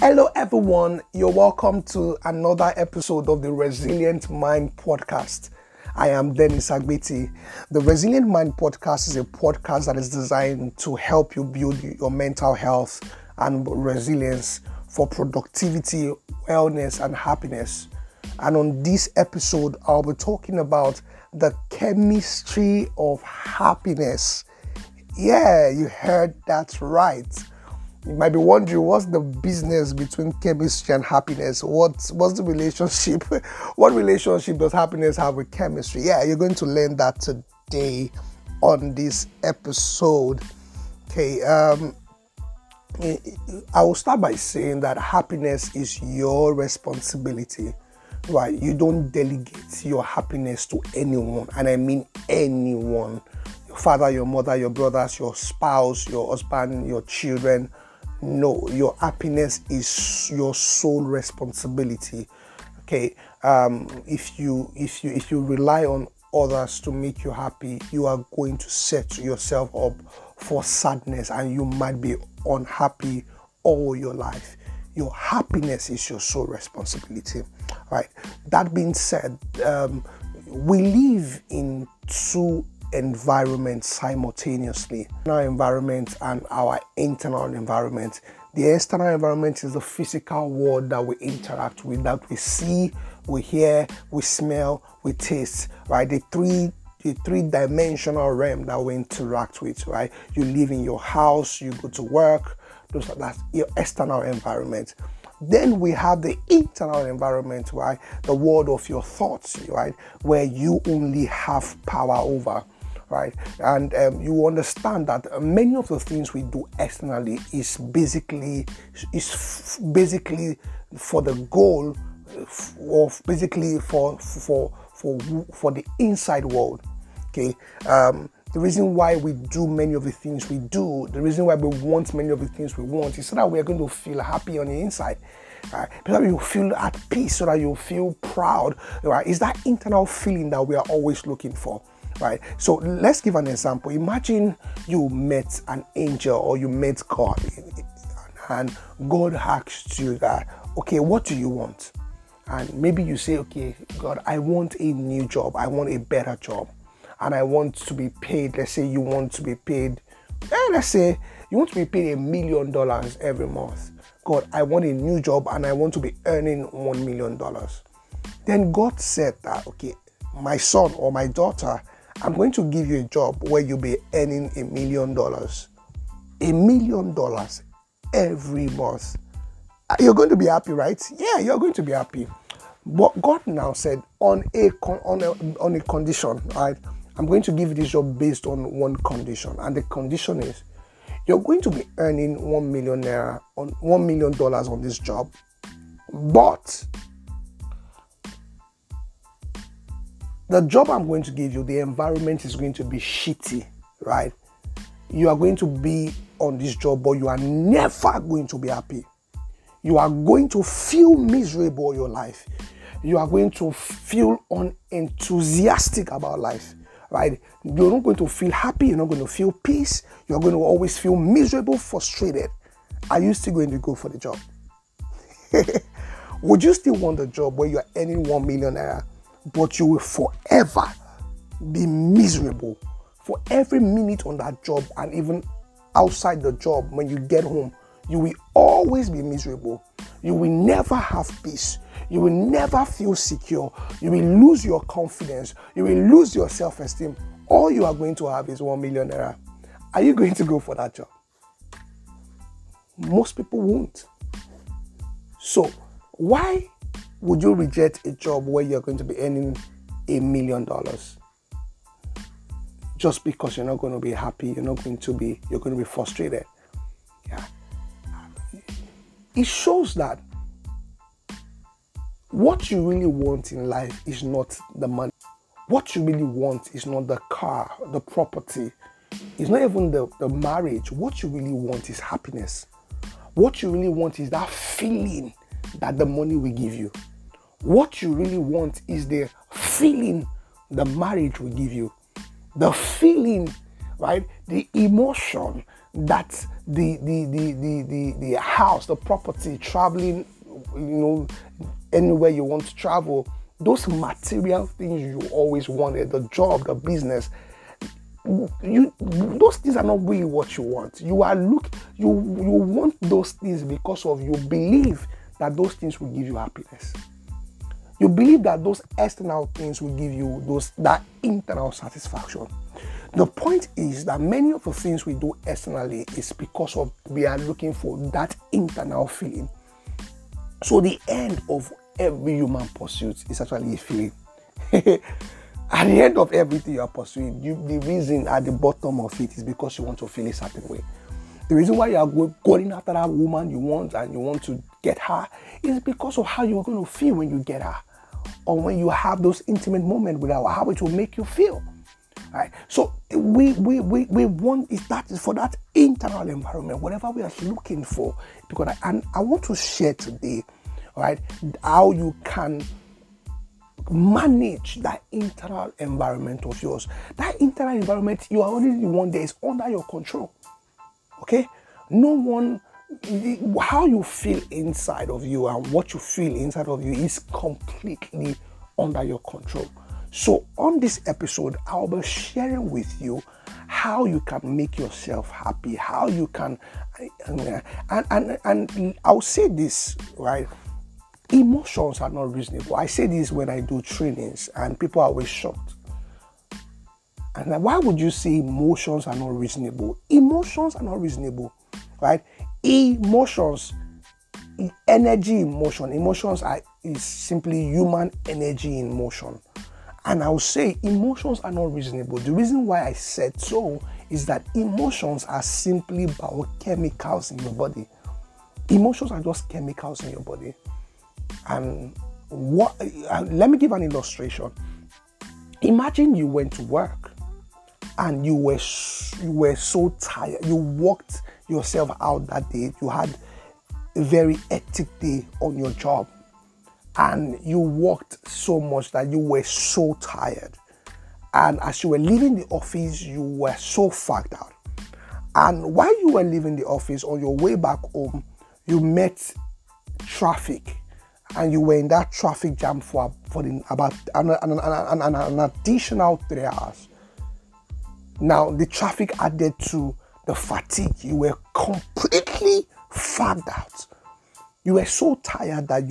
Hello everyone, you're welcome to another episode of the Resilient Mind Podcast. I am Denis Agbetti. The Resilient Mind Podcast is a podcast that is designed to help you build your mental health and resilience for productivity, wellness and happiness. And on this episode, I'll be talking about the chemistry of happiness. Yeah, you heard that right. You might be wondering, what's the business between chemistry and happiness? What's the relationship? What relationship does happiness have with chemistry? Yeah, you're going to learn that today on this episode. Okay, I will start by saying that happiness is your responsibility, right? You don't delegate your happiness to anyone, and I mean anyone. Your father, your mother, your brothers, your spouse, your husband, your children. No, your happiness is your sole responsibility. Okay, if you rely on others to make you happy, you are going to set yourself up for sadness, and you might be unhappy all your life. Your happiness is your sole responsibility. All right. That being said, we live in two environments simultaneously: our environment and our internal environment. The external environment is the physical world that we interact with, that we see, we hear, we smell, we taste, right? The three-dimensional realm that we interact with, right? You live in your house, you go to work, that's your external environment. Then we have the internal environment, right? The world of your thoughts, right? Where you only have power over, right? And you understand that many of the things we do externally is basically for the goal of for the inside world. Okay. The reason why we do many of the things we do, the reason why we want many of the things we want, is so that we are going to feel happy on the inside, right? So that you feel at peace, so that you feel proud, right? It's that internal feeling that we are always looking for, right? So let's give an example. Imagine you met an angel or you met God, and God asks you that, okay, what do you want? And maybe you say, okay, God, I want a new job. I want a better job. And I want to be paid, let's say you want to be paid, let's say you want to be paid $1 million every month. God, I want a new job and I want to be earning $1 million. Then God said that, okay, my son or my daughter, I'm going to give you a job where you'll be earning $1 million. $1 million every month. You're going to be happy, right? Yeah, you're going to be happy. But God now said on a condition, right? I'm going to give you this job based on one condition, and the condition is you're going to be earning $1 million on this job, but the job I'm going to give you, the environment is going to be shitty, right? You are going to be on this job, but you are never going to be happy. You are going to feel miserable all your life. You are going to feel unenthusiastic about life, right? You're not going to feel happy. You're not going to feel peace. You're going to always feel miserable, frustrated. Are you still going to go for the job? Would you still want a job where you're earning $1 million, but you will forever be miserable for every minute on that job, and even outside the job when you get home? You will always be miserable. You will never have peace. You will never feel secure. You will lose your confidence. You will lose your self-esteem. All you are going to have is $1 million. Are you going to go for that job? Most people won't. So why would you reject a job where you're going to be earning $1 million? Just because you're not going to be happy, you're going to be frustrated. Yeah. It shows that what you really want in life is not the money. What you really want is not the car, the property. It's not even the marriage. What you really want is happiness. What you really want is that feeling that the money will give you. What you really want is the feeling the marriage will give you. The feeling, right? The emotion that the house, the property, traveling, anywhere you want to travel, those material things you always wanted, the job, the business, those things are not really what you want. You want those things because of you believe that those things will give you happiness. You believe that those external things will give you that internal satisfaction. The point is that many of the things we do externally is because of we are looking for that internal feeling. So the end of every human pursuit is actually a feeling. At the end of everything you are pursuing, the reason at the bottom of it is because you want to feel a certain way. The reason why you are going after that woman you want and you want to get her is because of how you're going to feel when you get her, or when you have those intimate moments with her, how it will make you feel. Right. So we want is that for that internal environment, whatever we are looking for. Because I want to share today, right, how you can manage that internal environment of yours. That internal environment, you are only the one that is under your control. Okay, no one. How you feel inside of you and what you feel inside of you is completely under your control. So on this episode, I'll be sharing with you how you can make yourself happy, how you can, and I'll say this, right? Emotions are not reasonable. I say this when I do trainings and people are always shocked. And why would you say emotions are not reasonable? Emotions are not reasonable, right? Emotions, energy in motion. Emotions is simply human energy in motion. And I will say emotions are not reasonable. The reason why I said so is that emotions are simply biochemicals in your body. Emotions are just chemicals in your body. And let me give an illustration. Imagine you went to work and you were so tired. You walked yourself out that day. You had a very hectic day on your job. And you worked so much that you were so tired. And as you were leaving the office, you were so fagged out. And while you were leaving the office, on your way back home, you met traffic. And you were in that traffic jam for about an additional 3 hours. Now, the traffic added to the fatigue. You were completely fagged out. You were so tired that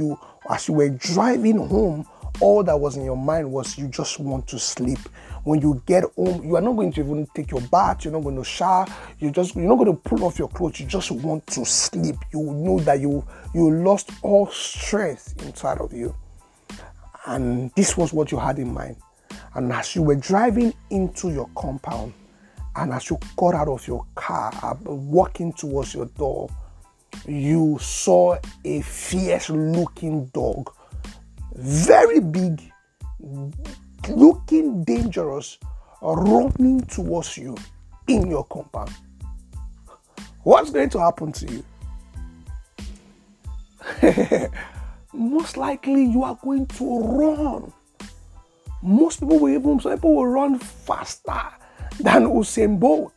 as you were driving home, all that was in your mind was you just want to sleep. When you get home, you are not going to even take your bath, you're not going to shower, you're not going to pull off your clothes, you just want to sleep. You know that you lost all strength inside of you. And this was what you had in mind. And as you were driving into your compound, and as you got out of your car, walking towards your door, you saw a fierce-looking dog, very big, looking dangerous, running towards you in your compound. What's going to happen to you? Most likely, you are going to run. Some people will run faster than Usain Bolt.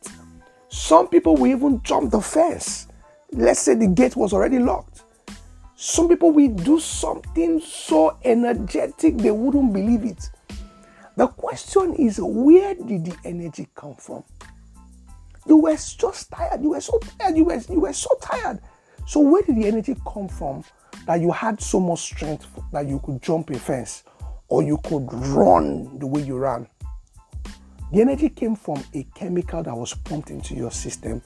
Some people will even jump the fence. Let's say the gate was already locked. Some people will do something so energetic they wouldn't believe it. The question is, where did the energy come from? You were just tired. You were so tired. So where did the energy come from that you had so much strength that you could jump a fence or you could run the way you ran? The energy came from a chemical that was pumped into your system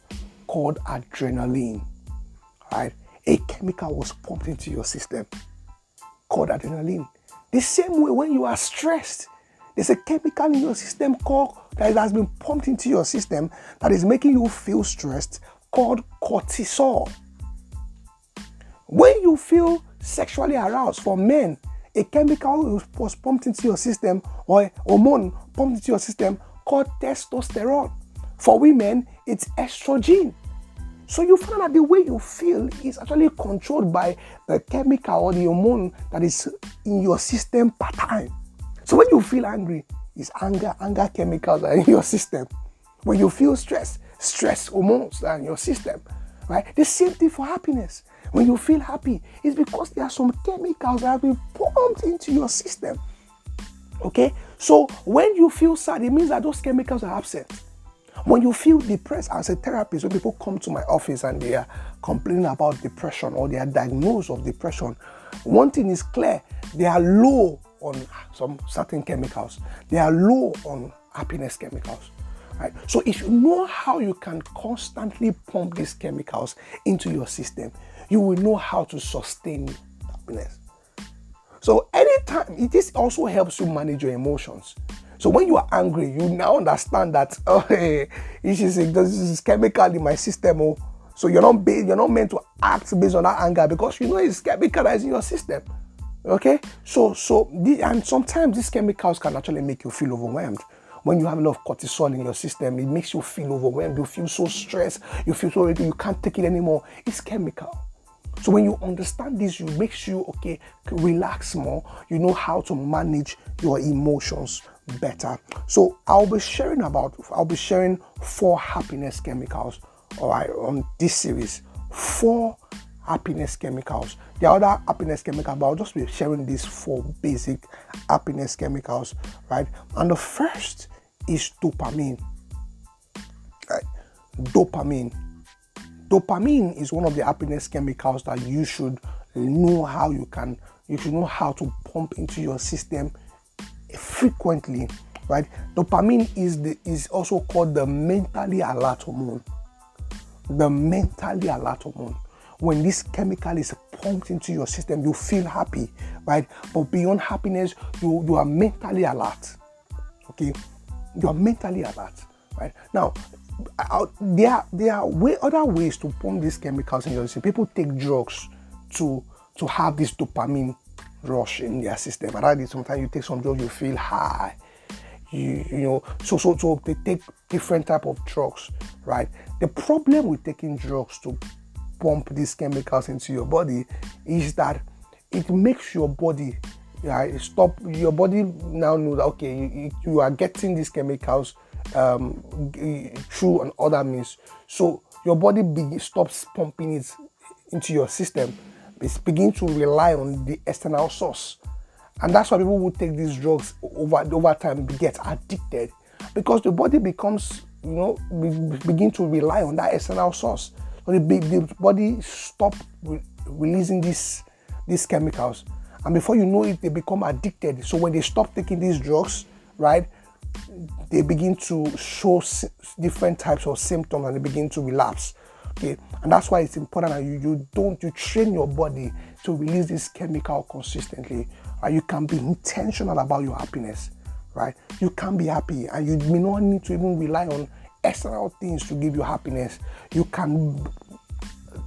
called adrenaline. Right? A chemical was pumped into your system called adrenaline. The same way when you are stressed, there's a chemical in your system that has been pumped into your system that is making you feel stressed called cortisol. When you feel sexually aroused, for men, a chemical was pumped into your system, or a hormone pumped into your system called testosterone. For women, it's estrogen. So you find that the way you feel is actually controlled by the chemical or the hormone that is in your system per time. So when you feel angry, it's anger chemicals are in your system. When you feel stressed, stress hormones and your system, right? The same thing for happiness. When you feel happy, it's because there are some chemicals that have been pumped into your system, okay? So when you feel sad, it means that those chemicals are absent. When you feel depressed, as a therapist, when people come to my office and they are complaining about depression or they are diagnosed with depression, one thing is clear, they are low on some certain chemicals. They are low on happiness chemicals. Right? So if you know how you can constantly pump these chemicals into your system, you will know how to sustain happiness. So anytime, this also helps you manage your emotions. So when you are angry, you now understand that, oh, hey, this is chemical in my system. Oh. So you're not meant to act based on that anger because you know it's chemical that is in your system. Okay? And sometimes these chemicals can actually make you feel overwhelmed. When you have a lot of cortisol in your system, it makes you feel overwhelmed. You feel so stressed. You feel so ready. You can't take it anymore. It's chemical. So when you understand this, you make sure, okay, relax more. You know how to manage your emotions better. So I'll be sharing 4 happiness chemicals, all right, on this series. 4 happiness chemicals. There are other happiness chemicals, but I'll just be sharing these 4 basic happiness chemicals, right? And the first is dopamine. Right? Dopamine. Dopamine is one of the happiness chemicals that you should know how to pump into your system frequently, right? Dopamine is also called the mentally alert hormone. The mentally alert hormone. When this chemical is pumped into your system, you feel happy, right? But beyond happiness, you are mentally alert. Okay, you are mentally alert, right? Now, there are other ways to pump these chemicals in your system. People take drugs to have this dopamine rush in their system. And sometimes you take some drugs, you feel high. So they take different type of drugs, right? The problem with taking drugs to pump these chemicals into your body is that it makes your body stop. Your body now knows that, okay, you are getting these chemicals through other means. So your body stops pumping it into your system. It's beginning to rely on the external source. And that's why people who take these drugs over time get addicted, because the body becomes, begin to rely on that external source. So the body stops releasing these chemicals. And before you know it, they become addicted. So when they stop taking these drugs, right, they begin to show different types of symptoms and they begin to relapse. Okay. And that's why it's important that you train your body to release this chemical consistently. You can be intentional about your happiness, right? You can be happy and you may not need to even rely on external things to give you happiness. You can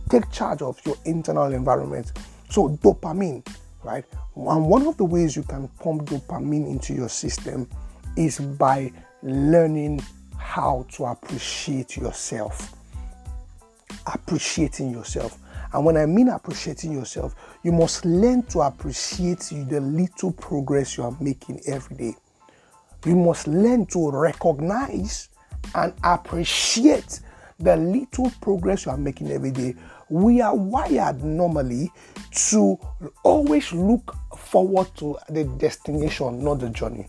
take charge of your internal environment. So dopamine, right? And one of the ways you can pump dopamine into your system is by learning how to appreciate yourself. Appreciating yourself. And when I mean appreciating yourself, you must learn to appreciate the little progress you are making every day. You must learn to recognize and appreciate the little progress you are making every day. We are wired normally to always look forward to the destination, not the journey.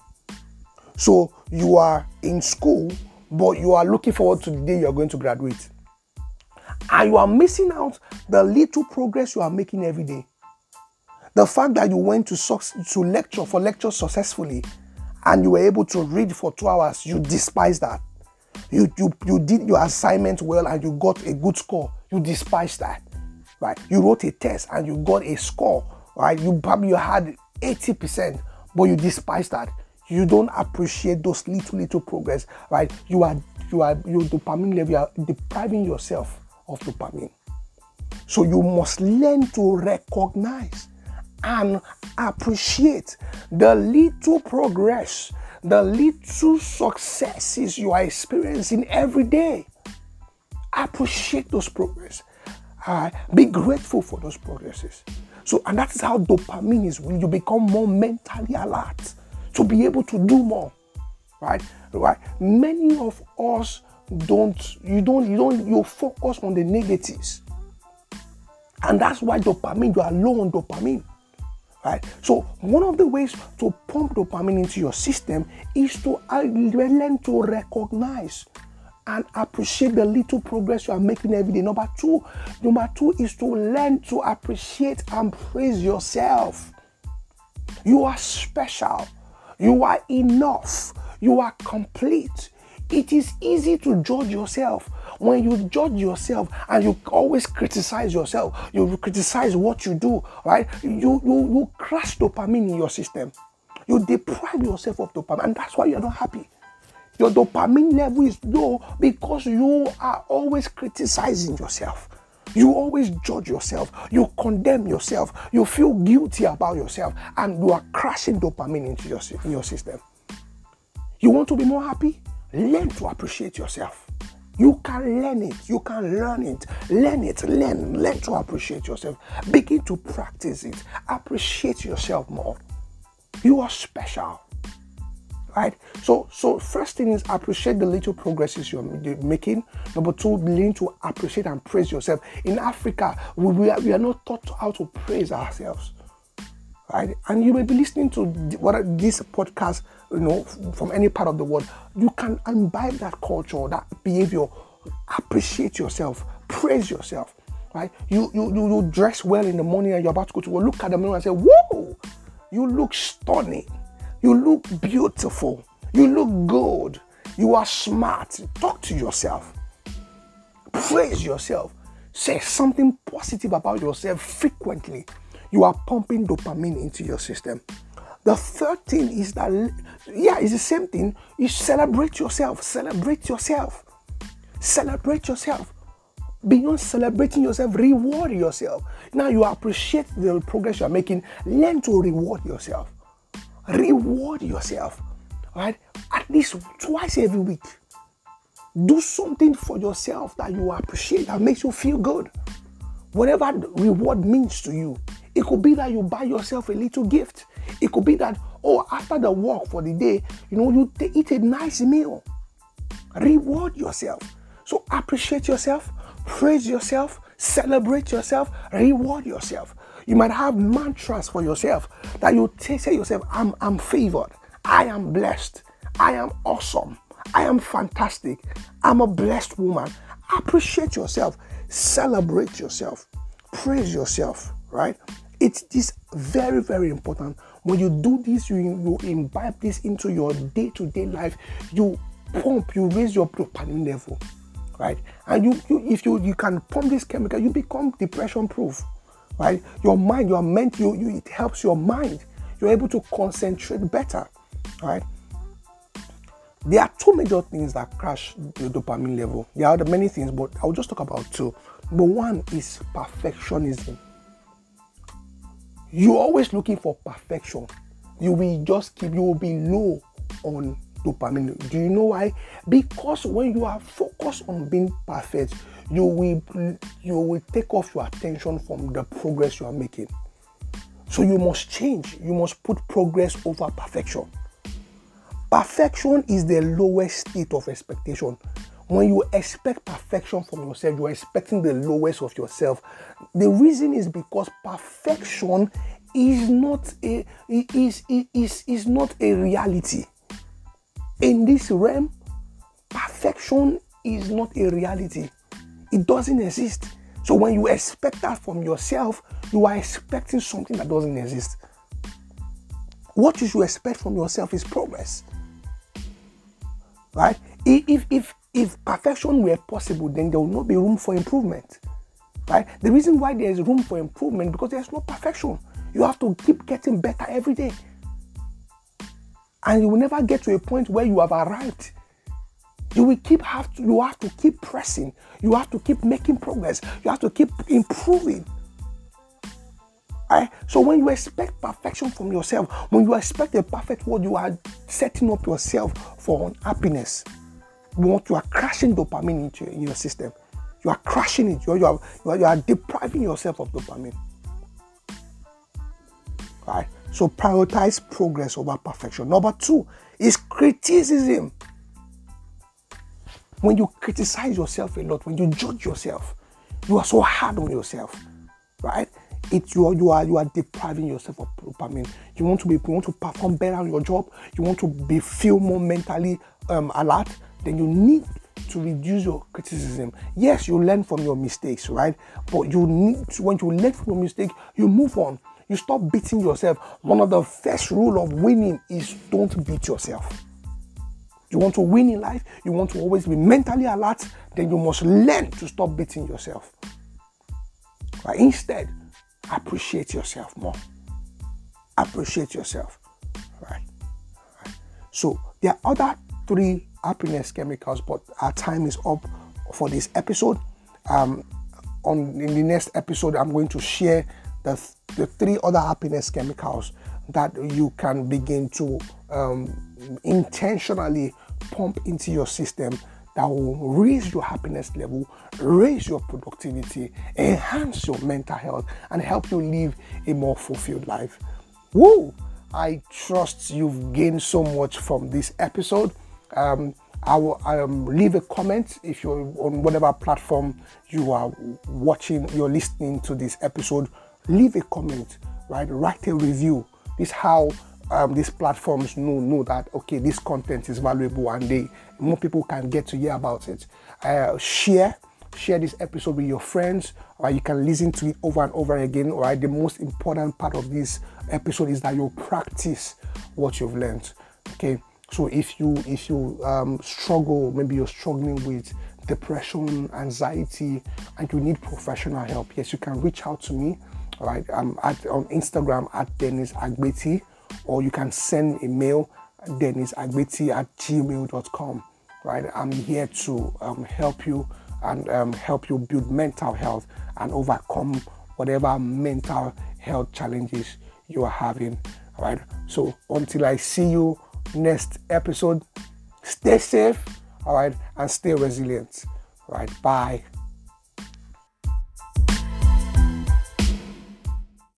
So you are in school, but you are looking forward to the day you are going to graduate. And you are missing out the little progress you are making every day. The fact that you went to lecture successfully and you were able to read for 2 hours, you despise that. You did your assignment well and you got a good score. You despise that. Right? You wrote a test and you got a score. Right? You probably had 80%, but you despise that. You don't appreciate those little progress. Right? Your dopamine level, you are depriving yourself of dopamine. So you must learn to recognize and appreciate the little progress, the little successes you are experiencing every day. Appreciate those progress. Be grateful for those progresses. So, and that's how dopamine is, when you become more mentally alert to be able to do more, right? Many of us you focus on the negatives. And that's why dopamine, you are low on dopamine, right? So one of the ways to pump dopamine into your system is to learn to recognize and appreciate the little progress you are making every day. Number two is to learn to appreciate and praise yourself. You are special. You are enough. You are complete. It is easy to judge yourself. When you judge yourself and you always criticize yourself, you criticize what you do, right? You crash dopamine in your system. You deprive yourself of dopamine, and that's why you're not happy. Your dopamine level is low because you are always criticizing yourself. You always judge yourself. You condemn yourself. You feel guilty about yourself, and you are crashing dopamine into your system. You want to be more happy? Learn to appreciate yourself. You can learn it. You can learn it. Learn it. Learn to appreciate yourself. Begin to practice it. Appreciate yourself more. You are special. Right? So first thing is appreciate the little progresses you're making. Number two, learn to appreciate and praise yourself. In Africa, we are not taught how to praise ourselves. Right? And you may be listening to this podcast, you know, from any part of the world. You can imbibe that culture, that behavior. Appreciate yourself, praise yourself. Right? You dress well in the morning and you're about to go to work. Look at the mirror and say, "Whoa, you look stunning. You look beautiful. You look good. You are smart." Talk to yourself. Praise yourself. Say something positive about yourself frequently. You are pumping dopamine into your system. The third thing is that, it's the same thing. You celebrate yourself. Celebrate yourself. Celebrate yourself. Beyond celebrating yourself, reward yourself. Now you appreciate the progress you are making. Learn to reward yourself. Reward yourself, right? At least twice every week. Do something for yourself that you appreciate, that makes you feel good. Whatever reward means to you. It could be that you buy yourself a little gift. It could be that, after the work for the day, you eat a nice meal. Reward yourself. So appreciate yourself, praise yourself, celebrate yourself, reward yourself. You might have mantras for yourself that you say yourself, I'm favored, I am blessed, I am awesome, I am fantastic, I'm a blessed woman. Appreciate yourself, celebrate yourself, praise yourself, right? It is very, very important. When you do this, you imbibe this into your day-to-day life, you pump, you raise your dopamine level, right? And if you can pump this chemical, you become depression-proof. Right? Your mind, you are meant, it helps your mind. You're able to concentrate better, right? There are two major things that crash your dopamine level. There are many things, but I'll just talk about two. Number one is perfectionism. You're always looking for perfection. You will be low on dopamine. Do you know why? Because when you are focused on being perfect, you will take off your attention from the progress you are making. So you must change. You must put progress over perfection. Perfection is the lowest state of expectation. When you expect perfection from yourself, you are expecting the lowest of yourself. The reason is because perfection is not a reality. In this realm, perfection is not a reality. It doesn't exist. So when you expect that from yourself, you are expecting something that doesn't exist. What you should expect from yourself is progress. Right? If perfection were possible, then there would not be room for improvement. Right? The reason why there is room for improvement, because there's no perfection. You have to keep getting better every day. And you will never get to a point where you have arrived. You have to keep pressing. You have to keep making progress. You have to keep improving. Right? So when you expect perfection from yourself, when you expect a perfect world, you are setting up yourself for unhappiness. You are crashing dopamine into your system. You are crashing it. You are depriving yourself of dopamine. Right? So prioritize progress over perfection. Number two is criticism. when you criticize yourself a lot, when you judge yourself, you are so hard on yourself, right? You are depriving yourself of dopamine. You want to perform better on your job. You want to feel more mentally alert. Then you need to reduce your criticism. Yes, you learn from your mistakes, right? But you need to, when you learn from your mistake, you move on. You stop beating yourself. One of the first rule of winning is don't beat yourself. You want to win in life, you want to always be mentally alert, then you must learn to stop beating yourself. Right? Instead, appreciate yourself more. Appreciate yourself. Right. So there are other three happiness chemicals, but our time is up for this episode. In the next episode, I'm going to share the three other happiness chemicals that you can begin to intentionally pump into your system that will raise your happiness level, raise your productivity, enhance your mental health, and help you live a more fulfilled life. Woo! I trust you've gained so much from this episode. I will leave a comment if you're on whatever platform you are watching, you're listening to this episode. Leave a comment, right? Write a review. This is how these platforms know that, okay, this content is valuable and more people can get to hear about it. Share this episode with your friends. Or you can listen to it over and over again. Right? The most important part of this episode is that you practice what you've learned. Okay. So if you struggle, maybe you're struggling with depression, anxiety, and you need professional help, yes, you can reach out to me. All right, I'm on Instagram at Denis Agbetti, or you can send a mail denisagbetti@gmail.com. Right, I'm here to help you and help you build mental health and overcome whatever mental health challenges you are having. All right, so until I see you next episode, stay safe, all right, and stay resilient. All right, bye.